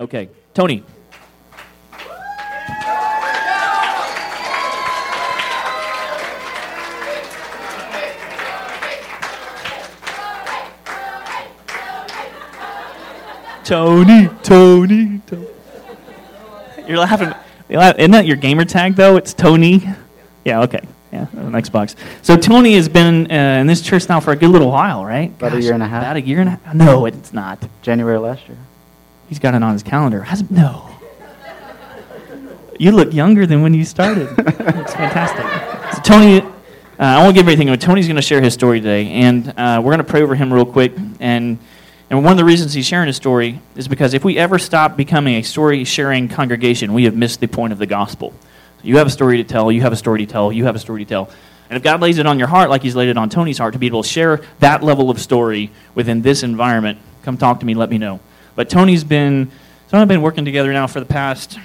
Okay, Tony. Tony. You're laughing. Isn't that your gamer tag, though? It's Tony. Yeah, okay. Yeah, on Xbox. So Tony has been in this church now for a good little while, right? About a year and a half. About a year and a half? No, it's not. January last year. He's got it on his calendar. No. You look younger than when you started. It's fantastic. So Tony, I won't give everything away. Tony's going to share his story today, and we're going to pray over him real quick. And one of the reasons he's sharing his story is because if we ever stop becoming a story-sharing congregation, we have missed the point of the gospel. So you have a story to tell, you have a story to tell, you have a story to tell. And if God lays it on your heart like he's laid it on Tony's heart, to be able to share that level of story within this environment, come talk to me, let me know. But Tony and I have been working together now for the past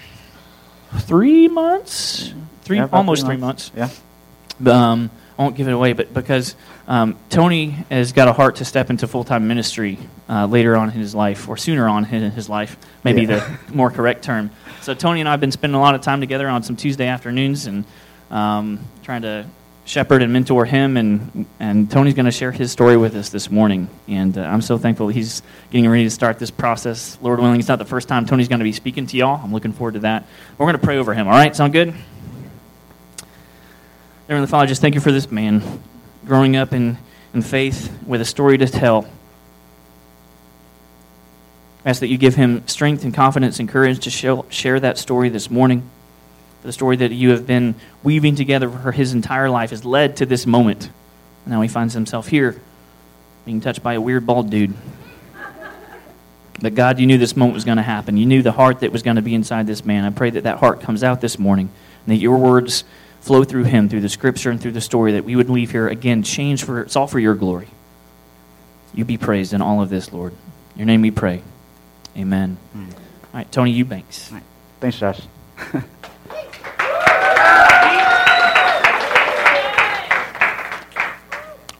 3 months? Almost three months. Yeah. I won't give it away, but because Tony has got a heart to step into full-time ministry later on in his life, or sooner on in his life, maybe the more correct term. So Tony and I have been spending a lot of time together on some Tuesday afternoons and trying to shepherd and mentor him, and Tony's going to share his story with us this morning. And I'm so thankful he's getting ready to start this process. Lord willing, it's not the first time Tony's going to be speaking to y'all. I'm looking forward to that. We're going to pray over him, all right? Sound good? Heavenly Father, just thank you for this man growing up in faith with a story to tell. I ask that you give him strength and confidence and courage to share that story this morning. The story that you have been weaving together for his entire life has led to this moment. And now he finds himself here being touched by a weird bald dude. But God, you knew this moment was going to happen. You knew the heart that was going to be inside this man. I pray that that heart comes out this morning and that your words flow through him, through the scripture and through the story, that we would leave here, again, changed for, it's all for your glory. You be praised in all of this, Lord. In your name we pray. Amen. Mm-hmm. All right, Tony Eubanks. All right. Thanks, Josh.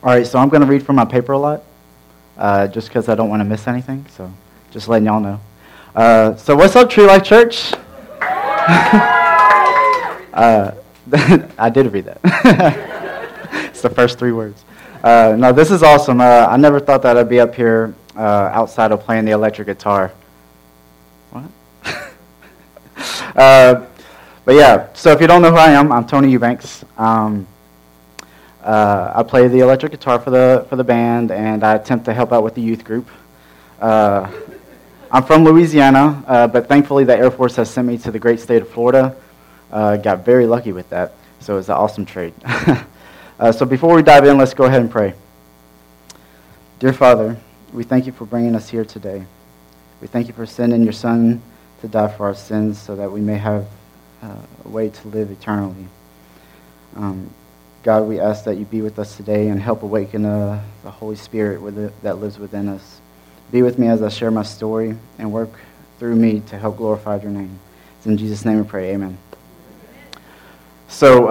All right, so I'm going to read from my paper a lot, just because I don't want to miss anything, so just letting y'all know. So what's up, Tree Life Church? I did read that. It's the first 3 words. No, this is awesome. I never thought that I'd be up here outside of playing the electric guitar. What? But yeah, so if you don't know who I am, I'm Tony Eubanks. I play the electric guitar for the band, and I attempt to help out with the youth group. I'm from Louisiana, but thankfully the Air Force has sent me to the great state of Florida. Got very lucky with that, so it was an awesome trade. So before we dive in, let's go ahead and pray. Dear Father, we thank you for bringing us here today. We thank you for sending your Son to die for our sins so that we may have a way to live eternally. God, we ask that you be with us today and help awaken the Holy Spirit that lives within us. Be with me as I share my story and work through me to help glorify your name. It's in Jesus' name we pray, amen. So,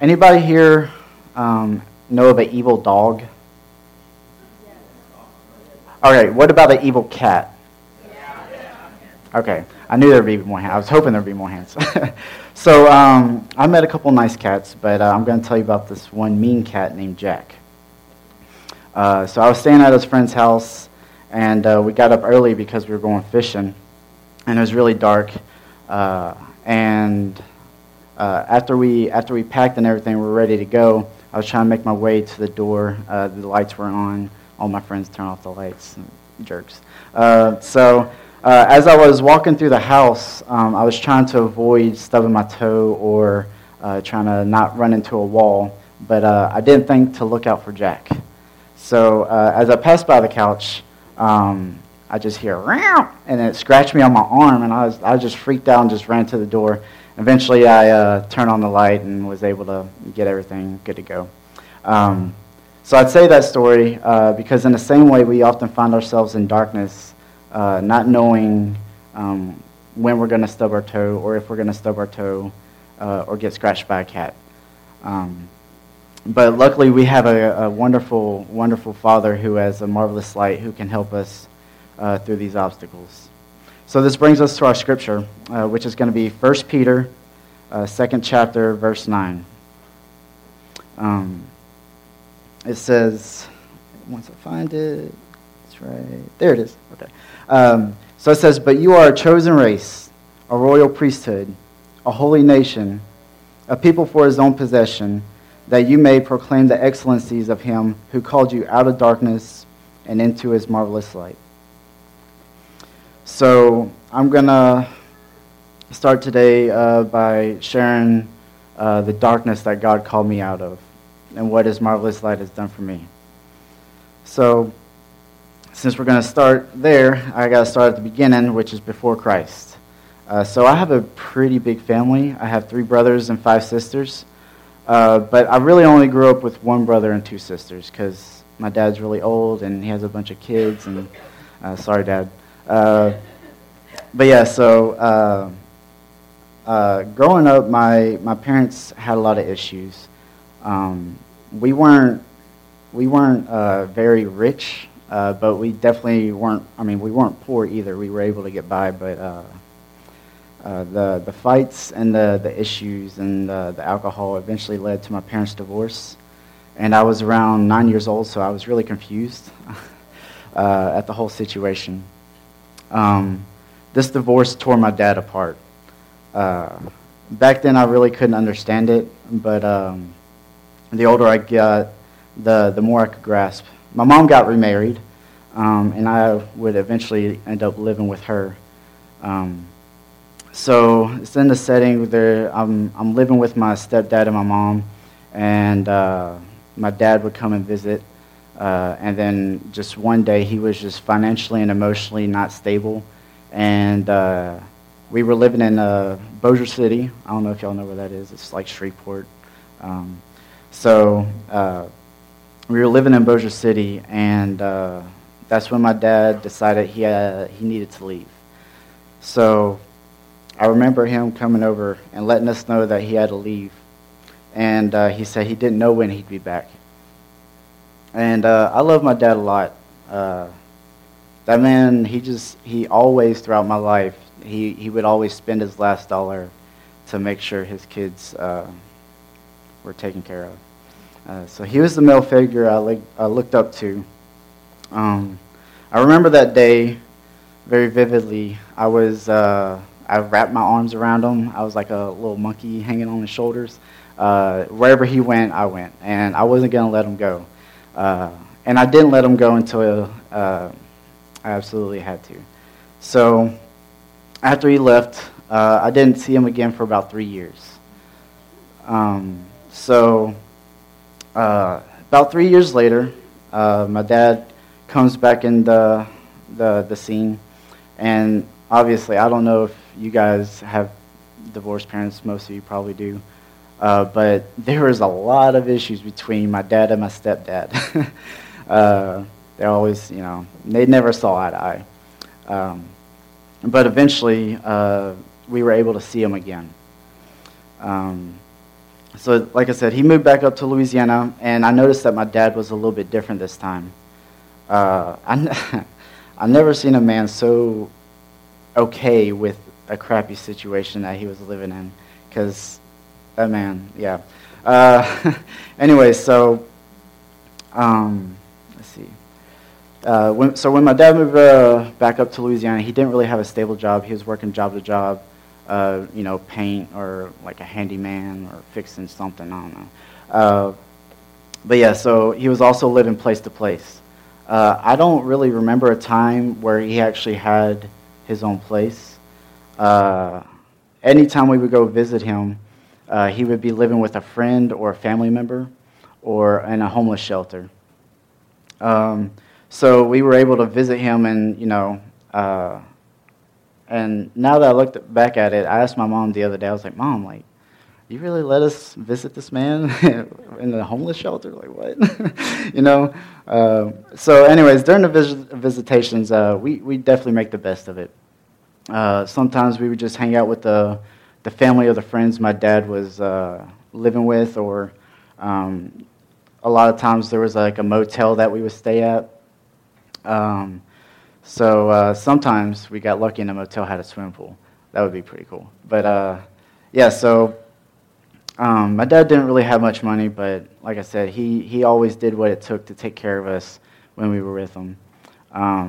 anybody here know of an evil dog? All right, what about an evil cat? Okay, I knew there would be more hands. I was hoping there would be more hands. So, I met a couple nice cats, but I'm going to tell you about this one mean cat named Jack. So, I was staying at his friend's house, and we got up early because we were going fishing, and it was really dark, and... After we packed and everything, we were ready to go. I was trying to make my way to the door. The lights were on. All my friends turned off the lights. Jerks. So as I was walking through the house, I was trying to avoid stubbing my toe or trying to not run into a wall. But I didn't think to look out for Jack. So as I passed by the couch, I just hear, "Row!" and it scratched me on my arm. And I just freaked out and just ran to the door. Eventually, I turned on the light and was able to get everything good to go. So I'd say that story because in the same way, we often find ourselves in darkness, not knowing when we're going to stub our toe or if we're going to stub our toe or get scratched by a cat. But luckily, we have a wonderful, wonderful Father who has a marvelous light who can help us through these obstacles. So this brings us to our scripture, which is going to be 1 Peter, 2nd chapter, verse 9. It says, once I find it, it's right, there it is, okay. So it says, but you are a chosen race, a royal priesthood, a holy nation, a people for his own possession, that you may proclaim the excellencies of him who called you out of darkness and into his marvelous light. So I'm going to start today by sharing the darkness that God called me out of and what his marvelous light has done for me. So since we're going to start there, I got to start at the beginning, which is before Christ. So I have a pretty big family. I have 3 brothers and 5 sisters. But I really only grew up with 1 brother and 2 sisters because my dad's really old and he has a bunch of kids. And sorry, Dad. But yeah, so growing up, my parents had a lot of issues. We weren't very rich, but we definitely weren't. I mean, we weren't poor either. We were able to get by, but the fights and the issues and the alcohol eventually led to my parents' divorce. And I was around 9 years old, so I was really confused at the whole situation. This divorce tore my dad apart. Back then, I really couldn't understand it, but the older I got, the more I could grasp. My mom got remarried, and I would eventually end up living with her. So it's in the setting where I'm living with my stepdad and my mom, and my dad would come and visit. And then just one day, he was just financially and emotionally not stable. And we were living in Bossier City. I don't know if y'all know where that is. It's like Shreveport. We were living in Bossier City, and that's when my dad decided he needed to leave. So I remember him coming over and letting us know that he had to leave. And he said he didn't know when he'd be back. And I love my dad a lot. That man, he always, throughout my life, he would always spend his last dollar to make sure his kids were taken care of. So he was the male figure I looked up to. I remember that day very vividly. I wrapped my arms around him. I was like a little monkey hanging on his shoulders. Wherever he went, I went. And I wasn't going to let him go. And I didn't let him go until I absolutely had to. So after he left, I didn't see him again for about 3 years. About 3 years later, my dad comes back in the scene. And obviously, I don't know if you guys have divorced parents. Most of you probably do. But there was a lot of issues between my dad and my stepdad. They always, they never saw eye to eye. But eventually, we were able to see him again. So like I said, he moved back up to Louisiana, and I noticed that my dad was a little bit different this time. I've never seen a man so okay with a crappy situation that he was living in, because that man, yeah. Anyway, so let's see. When my dad moved back up to Louisiana, he didn't really have a stable job. He was working job to job, paint or like a handyman or fixing something, I don't know. But yeah, so he was also living place to place. I don't really remember a time where he actually had his own place. Anytime we would go visit him, he would be living with a friend or a family member or in a homeless shelter. So we were able to visit him, and, and now that I looked back at it, I asked my mom the other day, I was like, Mom, you really let us visit this man in the homeless shelter? Like, what? So anyways, during the visitations, we definitely make the best of it. Sometimes we would just hang out with the family or the friends my dad was living with, or a lot of times there was like a motel that we would stay at. So sometimes we got lucky and a motel had a swimming pool. That would be pretty cool. But my dad didn't really have much money, but like I said, he always did what it took to take care of us when we were with him. I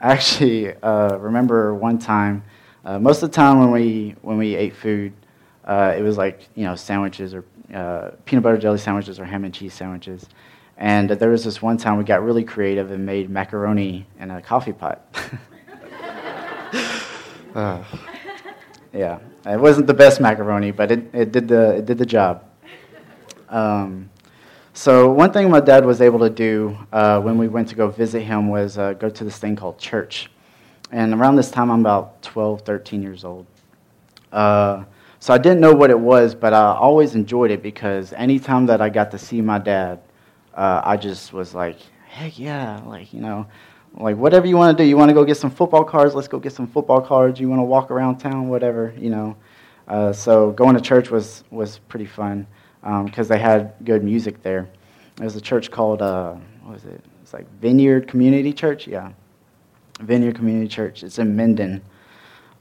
actually remember one time, most of the time when we ate food, it was like, you know, sandwiches or peanut butter jelly sandwiches or ham and cheese sandwiches. And there was this one time we got really creative and made macaroni in a coffee pot. Yeah, it wasn't the best macaroni, but it did the job. So one thing my dad was able to do when we went to go visit him was go to this thing called church. And around this time, I'm about 12, 13 years old. So I didn't know what it was, but I always enjoyed it because anytime that I got to see my dad, I just was like, heck yeah, like, you know, like whatever you want to do. You want to go get some football cards? Let's go get some football cards. You want to walk around town? Whatever, you know. So going to church was pretty fun because they had good music there. There was a church called, what was it? It's like Vineyard Community Church. Yeah, Vineyard Community Church. It's in Minden.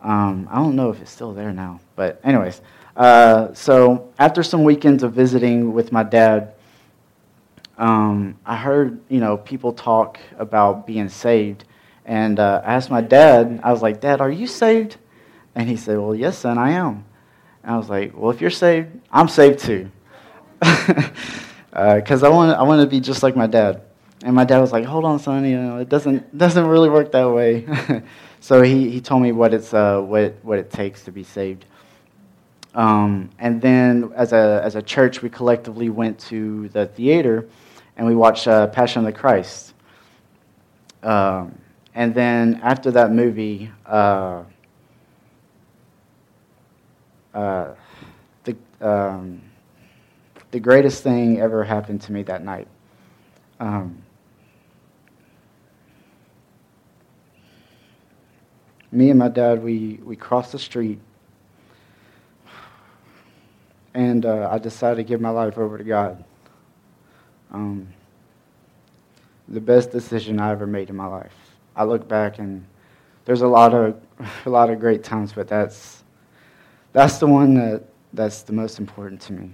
I don't know if it's still there now, but anyways. So after some weekends of visiting with my dad, I heard, you know, people talk about being saved, and I asked my dad, I was like, Dad, are you saved? And he said, well, yes, son, I am. And I was like, well, if you're saved, I'm saved too, because I want to be just like my dad. And my dad was like, hold on, son, you know, it doesn't really work that way. So he told me what it takes to be saved. And then as a church, we collectively went to the theater, and we watched Passion of the Christ. And then after that movie, the greatest thing ever happened to me that night. Me and my dad, we crossed the street, and I decided to give my life over to God. The best decision I ever made in my life. I look back, and there's a lot of great times, but that's the one that's the most important to me.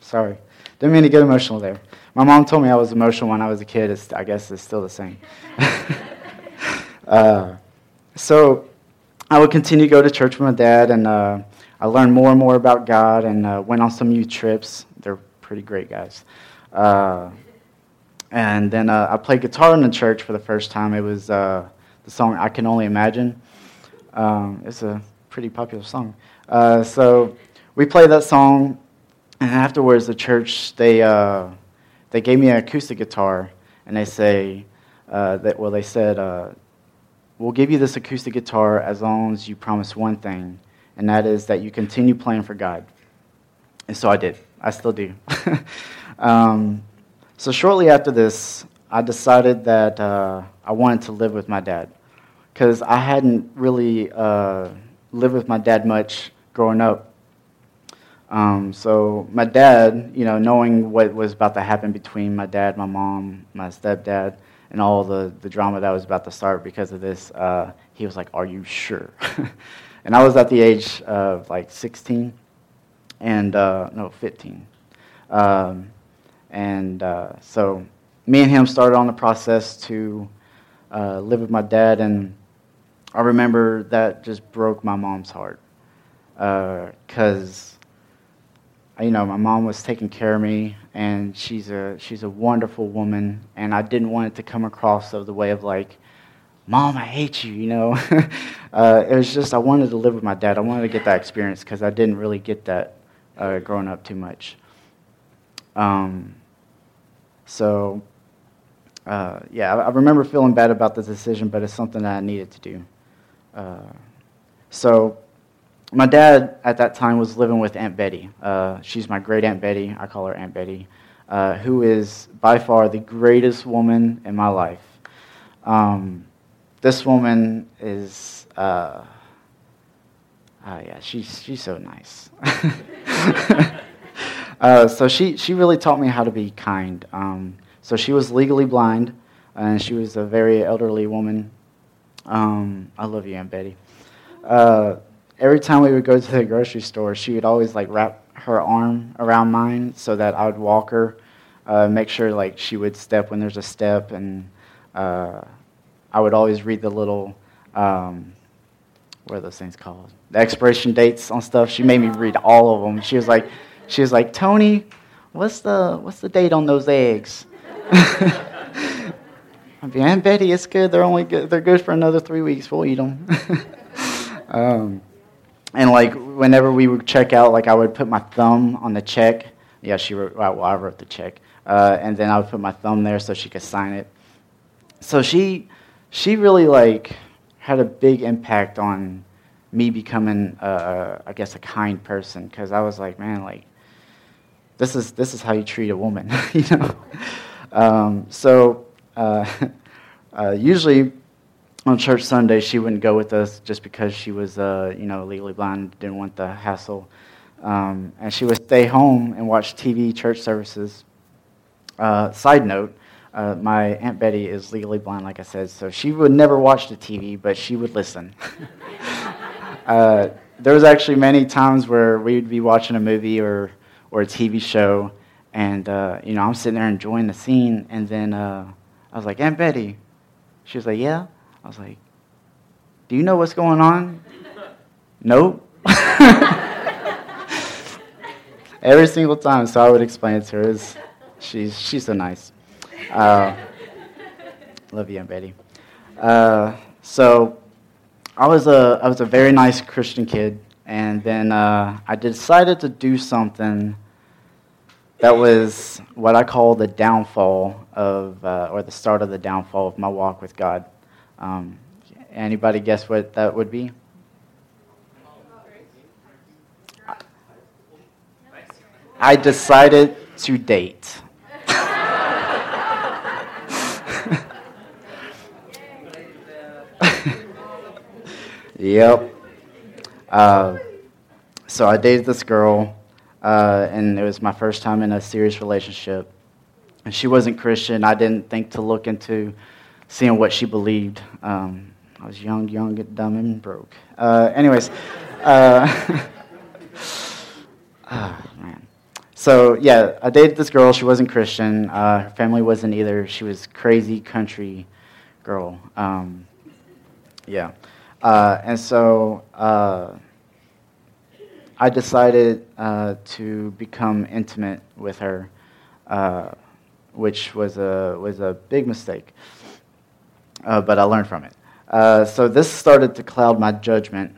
Sorry, didn't mean to get emotional there. My mom told me I was emotional when I was a kid. I guess it's still the same. So I would continue to go to church with my dad, and I learned more and more about God, and went on some youth trips. They're pretty great, guys. And then I played guitar in the church for the first time. It was the song I Can Only Imagine. It's a pretty popular song. So we played that song, and afterwards the church, they gave me an acoustic guitar, and they say, we'll give you this acoustic guitar as long as you promise one thing, and that is that you continue playing for God. And so I did. I still do. So shortly after this, I decided that I wanted to live with my dad, because I hadn't really lived with my dad much growing up. So my dad, you know, knowing what was about to happen between my dad, my mom, my stepdad, and all the drama that was about to start because of this, he was like, are you sure? And I was at the age of like 15. So me and him started on the process to live with my dad, and I remember that just broke my mom's heart because, you know, my mom was taking care of me, and she's a wonderful woman, and I didn't want it to come across of the way of like, Mom, I hate you, you know. It was just I wanted to live with my dad. I wanted to get that experience because I didn't really get that growing up too much. I remember feeling bad about the decision, but it's something that I needed to do. My dad at that time was living with Aunt Betty. She's my great Aunt Betty. I call her Aunt Betty, who is by far the greatest woman in my life. This woman is, she's so nice. So she really taught me how to be kind. So she was legally blind. and she was a very elderly woman. I love you, Aunt Betty. Every time we would go to the grocery store, she would always like wrap her arm around mine so that I would walk her, make sure like she would step when there's a step, and I would always read the little, what are those things called? The expiration dates on stuff. She made me read all of them. She was like, Tony, what's the date on those eggs? I'd be, Aunt Betty, it's good. They're good for another 3 weeks. We'll eat them. And like whenever we would check out, like I would put my thumb on the check. Yeah, I wrote the check, and then I would put my thumb there so she could sign it. So she really like had a big impact on me becoming, I guess, a kind person, because I was like, man, like this is how you treat a woman, you know. Usually on church Sunday, she wouldn't go with us just because she was, legally blind, didn't want the hassle. And she would stay home and watch TV church services. Side note, my Aunt Betty is legally blind, like I said, so she would never watch the TV, but she would listen. There was actually many times where we would be watching a movie or a TV show, and, I'm sitting there enjoying the scene, and then I was like, Aunt Betty. She was like, yeah? I was like, do you know what's going on? Nope. Every single time. So I would explain it to her. She's so nice. Love you, Aunt Betty. So I was a very nice Christian kid. And then I decided to do something that was what I call the downfall of, or the start of the downfall of my walk with God. Anybody guess what that would be? I decided to date. Yep. So I dated this girl, and it was my first time in a serious relationship. And she wasn't Christian. I didn't think to look into seeing what she believed. I was young, dumb, and broke. Man. So, yeah, I dated this girl. She wasn't Christian. Her family wasn't either. She was crazy country girl. And so I decided to become intimate with her, which was a big mistake. But I learned from it. So this started to cloud my judgment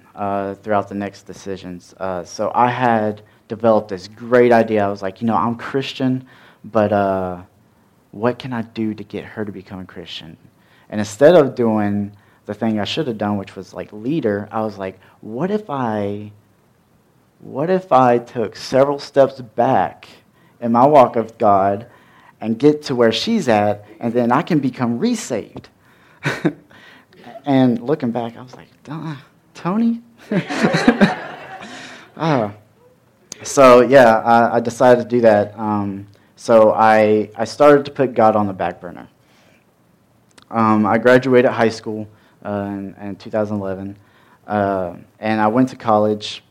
throughout the next decisions. So I had developed this great idea. I was like, I'm Christian, but what can I do to get her to become a Christian? And instead of doing the thing I should have done, which was like lead her, I was like, what if I took several steps back in my walk of God and get to where she's at, and then I can become resaved? And looking back, I was like, Tony? I decided to do that. So I started to put God on the back burner. I graduated high school in 2011, and I went to college,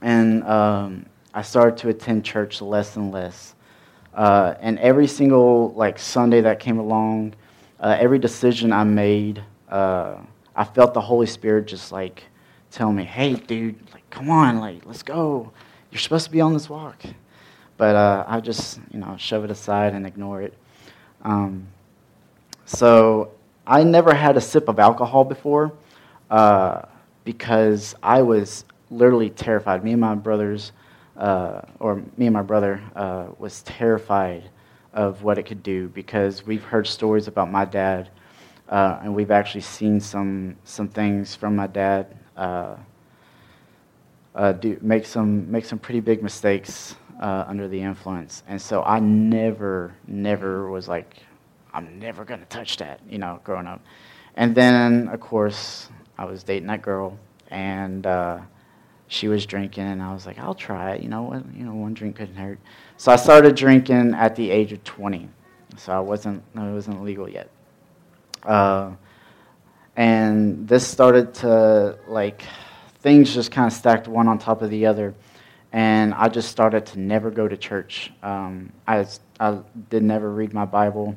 and I started to attend church less and less. And every single Sunday that came along, every decision I made, I felt the Holy Spirit just tell me, "Hey, dude, come on, let's go. You're supposed to be on this walk." But I just, shove it aside and ignore it. So I never had a sip of alcohol before because I was literally terrified. Me and my brother was terrified of what it could do, because we've heard stories about my dad, and we've actually seen some things from my dad make some pretty big mistakes under the influence. And so I never was like, I'm never gonna touch that, growing up. And then of course I was dating that girl, and she was drinking, and I was like, I'll try it. One drink couldn't hurt. So I started drinking at the age of 20. So it wasn't legal yet. And this started to, like, things just kind of stacked one on top of the other. And I just started to never go to church. I did never read my Bible.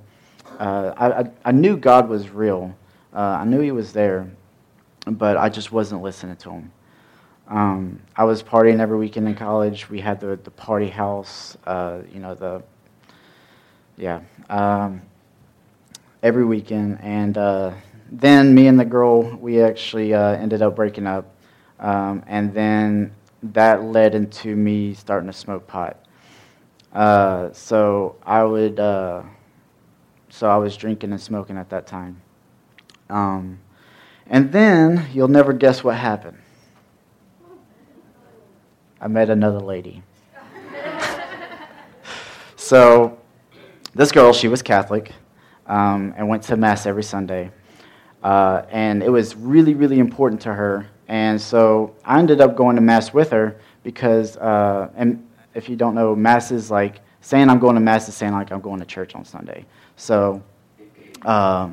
I knew God was real. I knew he was there, but I just wasn't listening to him. I was partying every weekend in college. We had the party house, every weekend. And then me and the girl, we actually ended up breaking up. And then that led into me starting to smoke pot. So I was drinking and smoking at that time. And then you'll never guess what happened. I met another lady. So this girl, she was Catholic and went to Mass every Sunday. And it was really, really important to her. And so I ended up going to Mass with her because, and if you don't know, Mass is like, saying I'm going to Mass is saying like I'm going to church on Sunday. So I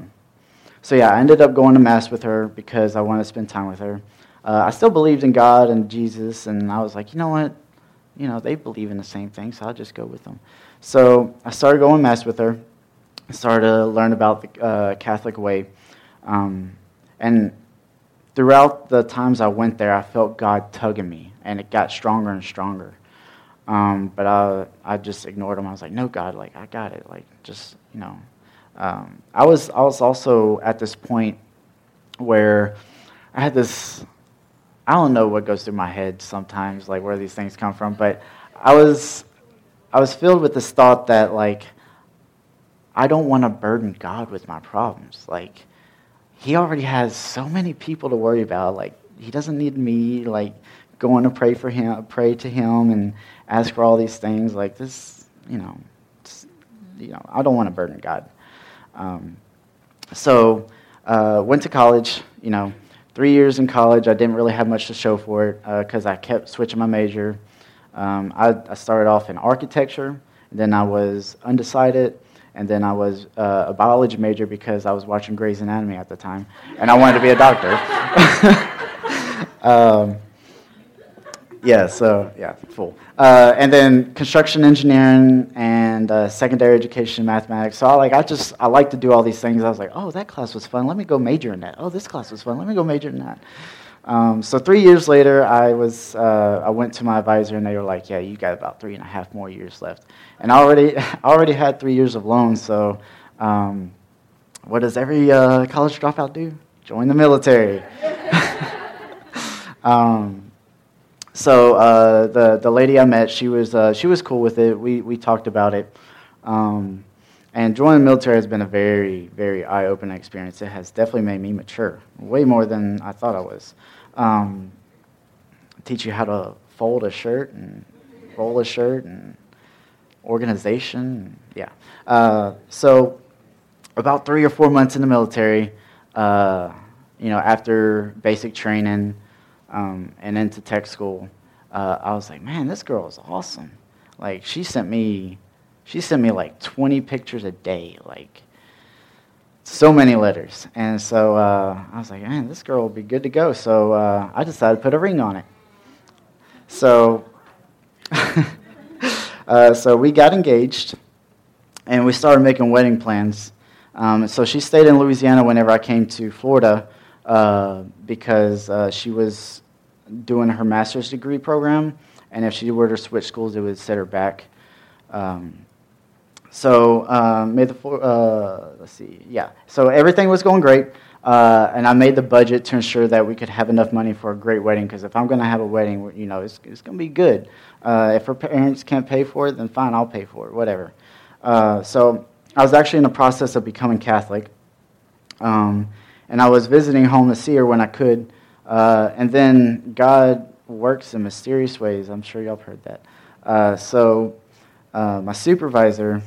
ended up going to Mass with her because I wanted to spend time with her. I still believed in God and Jesus, and I was like, you know what? You know, they believe in the same thing, so I'll just go with them. So I started going to Mass with her. I started to learn about the Catholic way. And throughout the times I went there, I felt God tugging me, and it got stronger and stronger. But I just ignored him. I was like, no, God, like, I got it. Like, just, you know. I was also at this point where I had this, I don't know what goes through my head sometimes, like where these things come from, but I was filled with this thought that, like, I don't want to burden God with my problems. Like, he already has so many people to worry about. Like, he doesn't need me, like, going to pray to him and ask for all these things. Like, this, I don't want to burden God. Went to college, 3 years in college. I didn't really have much to show for it because I kept switching my major. I started off in architecture, and then I was undecided, and then I was a biology major because I was watching Grey's Anatomy at the time, and I wanted to be a doctor. Full. And then construction engineering and secondary education mathematics. So I like to do all these things. I was like, oh, that class was fun. Let me go major in that. Oh, this class was fun. Let me go major in that. So 3 years later, I went to my advisor, and they were like, yeah, you got about 3.5 more years left. And I already had 3 years of loans. So what does every college dropout do? Join the military. So the lady I met, she was cool with it. We talked about it, and joining the military has been a very, very eye-opening experience. It has definitely made me mature, way more than I thought I was. Teach you how to fold a shirt and roll a shirt and organization, yeah. So about 3 or 4 months in the military, after basic training. And into tech school, I was like, man, this girl is awesome. Like, she sent me like 20 pictures a day, like so many letters. And so I was like, man, this girl will be good to go. So I decided to put a ring on it. So, so we got engaged, and we started making wedding plans. So she stayed in Louisiana whenever I came to Florida, because she was doing her master's degree program, and if she were to switch schools, it would set her back. So everything was going great, and I made the budget to ensure that we could have enough money for a great wedding, because if I'm going to have a wedding, it's going to be good. If her parents can't pay for it, then fine, I'll pay for it, whatever. So I was actually in the process of becoming Catholic, and I was visiting home to see her when I could. And then God works in mysterious ways. I'm sure y'all have heard that. My supervisor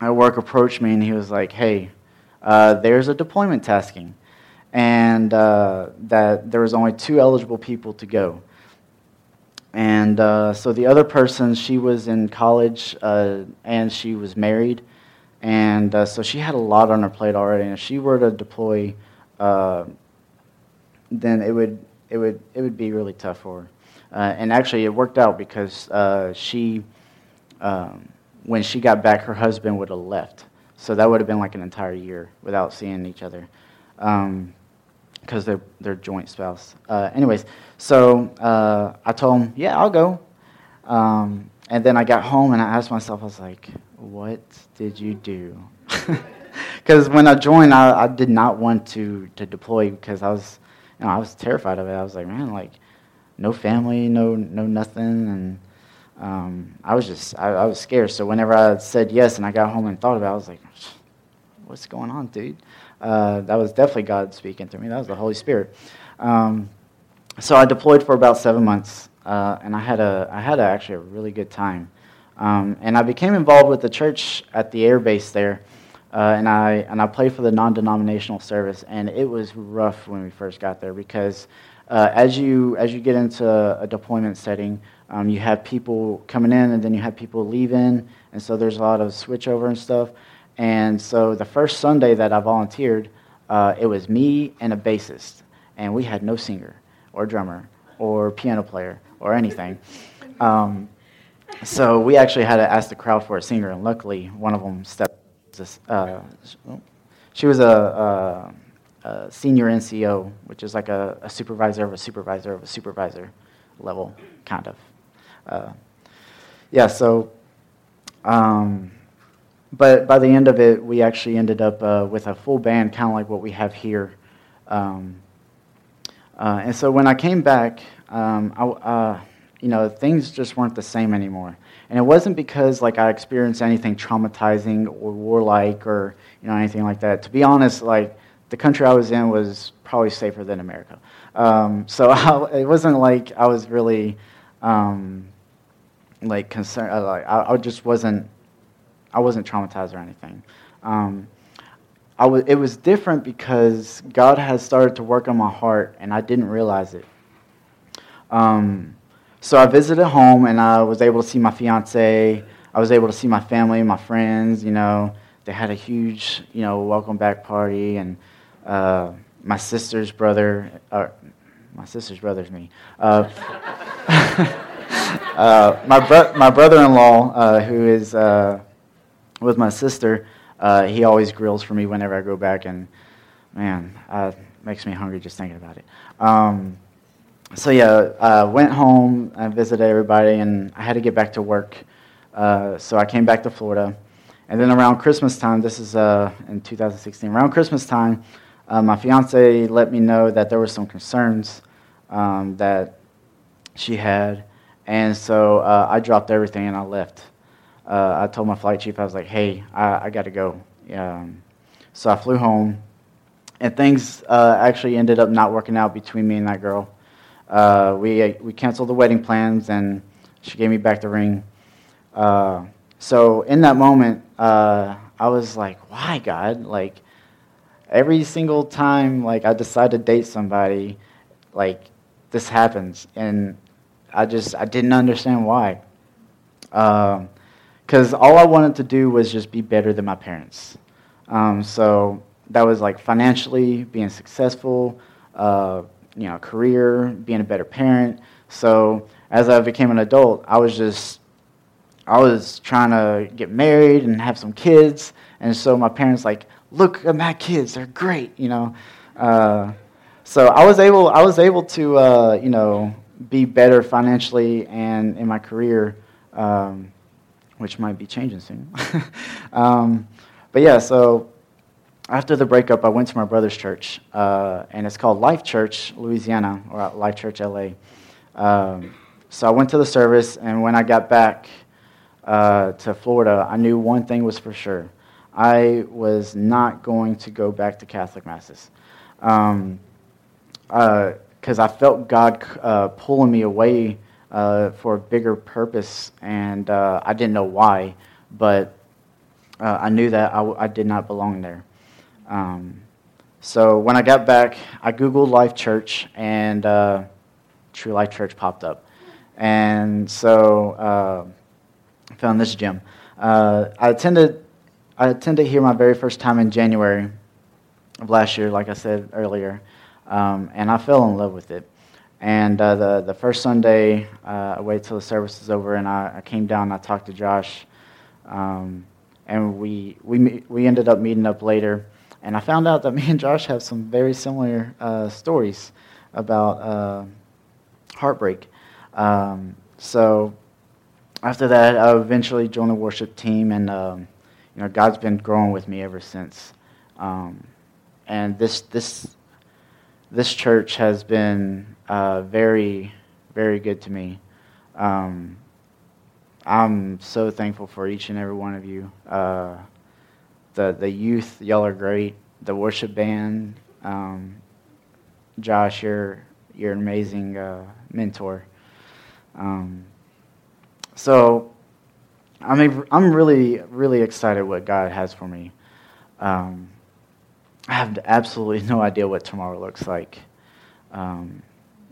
at work approached me, and he was like, hey, there's a deployment tasking. And that there was only 2 eligible people to go. And so the other person, she was in college, and she was married. And so she had a lot on her plate already. And if she were to deploy, then it would be really tough for her. And actually, it worked out because when she got back, her husband would have left. So that would have been like an entire year without seeing each other, because they're joint spouse. Anyways, so I told him, yeah, I'll go. And then I got home and I asked myself, I was like, what did you do? Because when I joined, I did not want to deploy because I was terrified of it. I was like, man, like no family, no nothing, and I was scared. So whenever I said yes and I got home and thought about it, I was like, what's going on, dude? That was definitely God speaking through me. That was the Holy Spirit. So I deployed for about 7 months, and I had actually a really good time. And I became involved with the church at the air base there, and I played for the non-denominational service. And it was rough when we first got there because as you get into a deployment setting, you have people coming in and then you have people leaving, and so there's a lot of switchover and stuff. And so the first Sunday that I volunteered, it was me and a bassist, and we had no singer or drummer or piano player or anything. So we actually had to ask the crowd for a singer, and luckily one of them stepped. She was a senior NCO, which is like a supervisor of a supervisor of a supervisor level, kind of. But by the end of it, we actually ended up with a full band, kind of like what we have here. And so when I came back, things just weren't the same anymore. And it wasn't because like I experienced anything traumatizing or warlike or anything like that. To be honest, like the country I was in was probably safer than America. So it wasn't like I was really concerned. I wasn't traumatized or anything. It was different because God had started to work on my heart, and I didn't realize it. So I visited home, and I was able to see my fiance. I was able to see my family, my friends. They had a huge, welcome back party, and my sister's brother's me. My brother-in-law, who is with my sister, he always grills for me whenever I go back, and man, makes me hungry just thinking about it. So I went home and visited everybody, and I had to get back to work, so I came back to Florida. And then around Christmas time, this is in 2016, around Christmas time, my fiance let me know that there were some concerns that she had. And so I dropped everything and I left. I told my flight chief, I was like, hey, I got to go. So I flew home. And things actually ended up not working out between me and that girl. We canceled the wedding plans, and she gave me back the ring. So in that moment, I was like, why, God? Like, every single time like I decide to date somebody, like, this happens. And I didn't understand why. Because all I wanted to do was just be better than my parents. So that was like financially, being successful, career, being a better parent. So as I became an adult, I was trying to get married and have some kids. And so my parents like, look at my kids, they're great, So I was able to, be better financially and in my career, which might be changing soon. So after the breakup, I went to my brother's church, and it's called Life Church, Louisiana, or Life Church, LA. So I went to the service, and when I got back to Florida, I knew one thing was for sure. I was not going to go back to Catholic masses. Because I felt God pulling me away for a bigger purpose, and I didn't know why, but I knew that I did not belong there. So when I got back, I Googled Life Church, and True Life Church popped up. And so I found this gym. I attended I attended here my very first time in January of last year, like I said earlier, and I fell in love with it. And the first Sunday, I waited till the service was over, and I came down and I talked to Josh, and we ended up meeting up later. And I found out that me and Josh have some very similar stories about heartbreak. So after that, I eventually joined the worship team, and God's been growing with me ever since. And this church has been very, very good to me. I'm so thankful for each and every one of you. The youth, y'all are great. The worship band, Josh, you're an amazing mentor. So I'm really, really excited what God has for me. I have absolutely no idea what tomorrow looks like.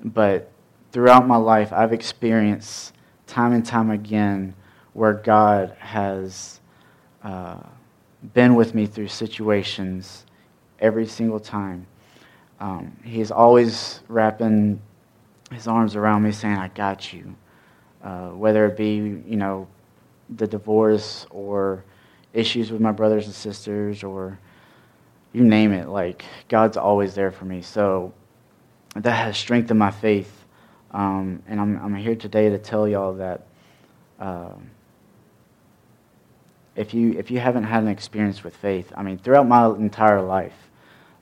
But throughout my life, I've experienced time and time again where God has been with me through situations every single time. He's always wrapping his arms around me saying, I got you. Whether it be, the divorce or issues with my brothers and sisters or you name it, God's always there for me. So that has strengthened my faith. And I'm here today to tell y'all that if you haven't had an experience with faith, throughout my entire life,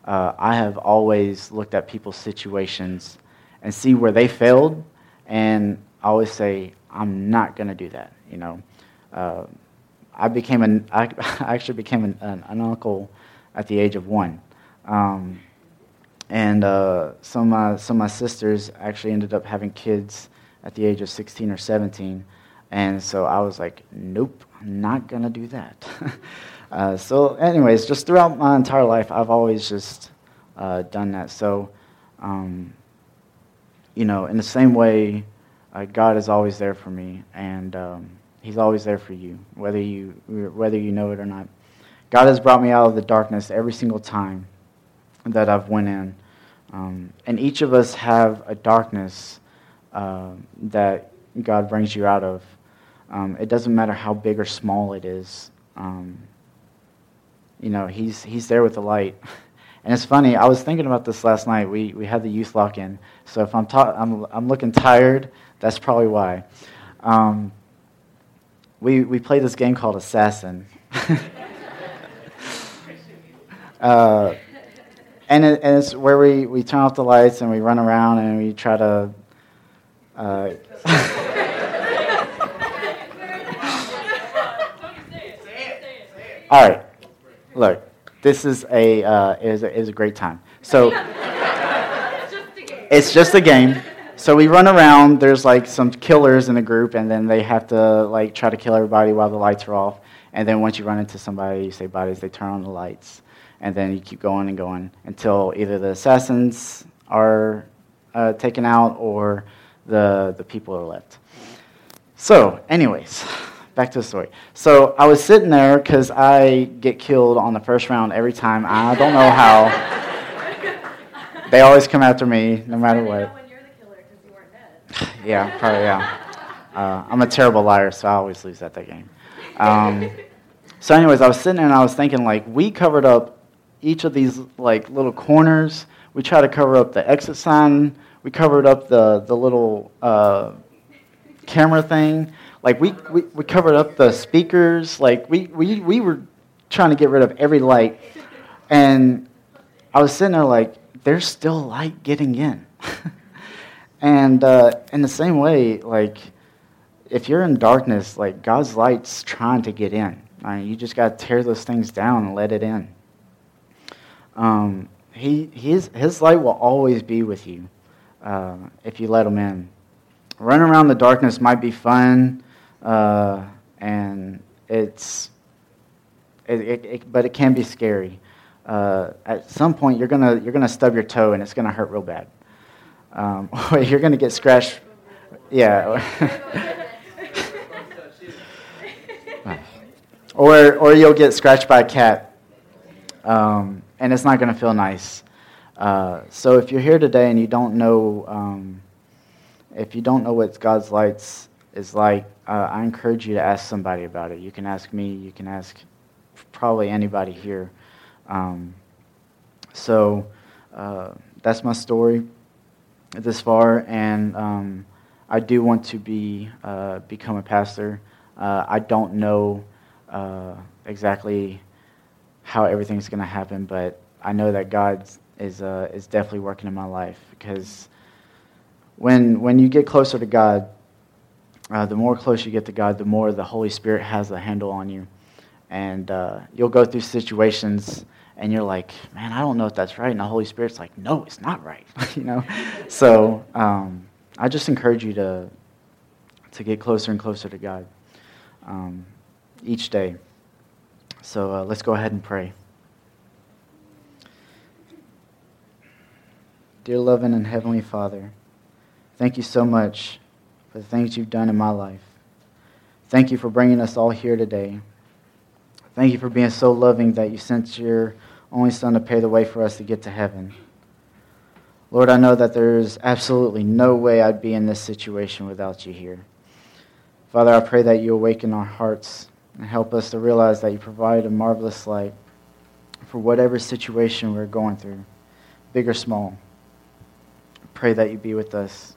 I have always looked at people's situations and see where they failed, and I always say, I'm not going to do that. I actually became an uncle at the age of 1. And some of my sisters actually ended up having kids at the age of 16 or 17. And so I was like, nope, I'm not going to do that. So anyways, just throughout my entire life, I've always just done that. So, in the same way, God is always there for me, and he's always there for you, whether you know it or not. God has brought me out of the darkness every single time that I've went in. And each of us have a darkness that God brings you out of. It doesn't matter how big or small it is. He's there with the light. And it's funny, I was thinking about this last night. We had the youth lock-in. So if I'm looking tired, that's probably why. We played this game called Assassin. And it's where we turn off the lights and we run around and we try to... All right, look, this is a great time. So it's just a game. So we run around. There's some killers in the group, and then they have to try to kill everybody while the lights are off. And then once you run into somebody, you say bodies. They turn on the lights. And then you keep going and going until either the assassins are taken out or the people are left. So, anyways, back to the story. So I was sitting there because I get killed on the first round every time. I don't know how. They always come after me, no matter what. When you're the killer because you weren't dead. Yeah, probably. Yeah. I'm a terrible liar, so I always lose at that game. So, anyways, I was sitting there and I was thinking, we covered up each of these little corners. We tried to cover up the exit sign. We covered up the little camera thing. We covered up the speakers. We were trying to get rid of every light. And I was sitting there there's still light getting in. And in the same way, if you're in darkness, God's light's trying to get in. You just got to tear those things down and let it in. His light will always be with you if you let him in. Running around the darkness might be fun, and but it can be scary. At some point, you're gonna stub your toe, and it's gonna hurt real bad. Or you're gonna get scratched. Yeah. Or you'll get scratched by a cat, and it's not going to feel nice. So if you're here today and you don't know, if you don't know what God's lights is like, I encourage you to ask somebody about it. You can ask me. You can ask probably anybody here. That's my story this far, and I do want to become a pastor. I don't know exactly how everything's going to happen, but I know that God is definitely working in my life, because when you get closer to God, the more close you get to God, the more the Holy Spirit has a handle on you, and you'll go through situations and you're like, man, I don't know if that's right, and the Holy Spirit's like, no, it's not right. So I just encourage you to get closer and closer to God each day. So let's go ahead and pray. Dear loving and Heavenly Father, thank you so much for the things you've done in my life. Thank you for bringing us all here today. Thank you for being so loving that you sent your only Son to pay the way for us to get to heaven. Lord, I know that there's absolutely no way I'd be in this situation without you here. Father, I pray that you awaken our hearts and help us to realize that you provide a marvelous light for whatever situation we're going through, big or small. I pray that you be with us.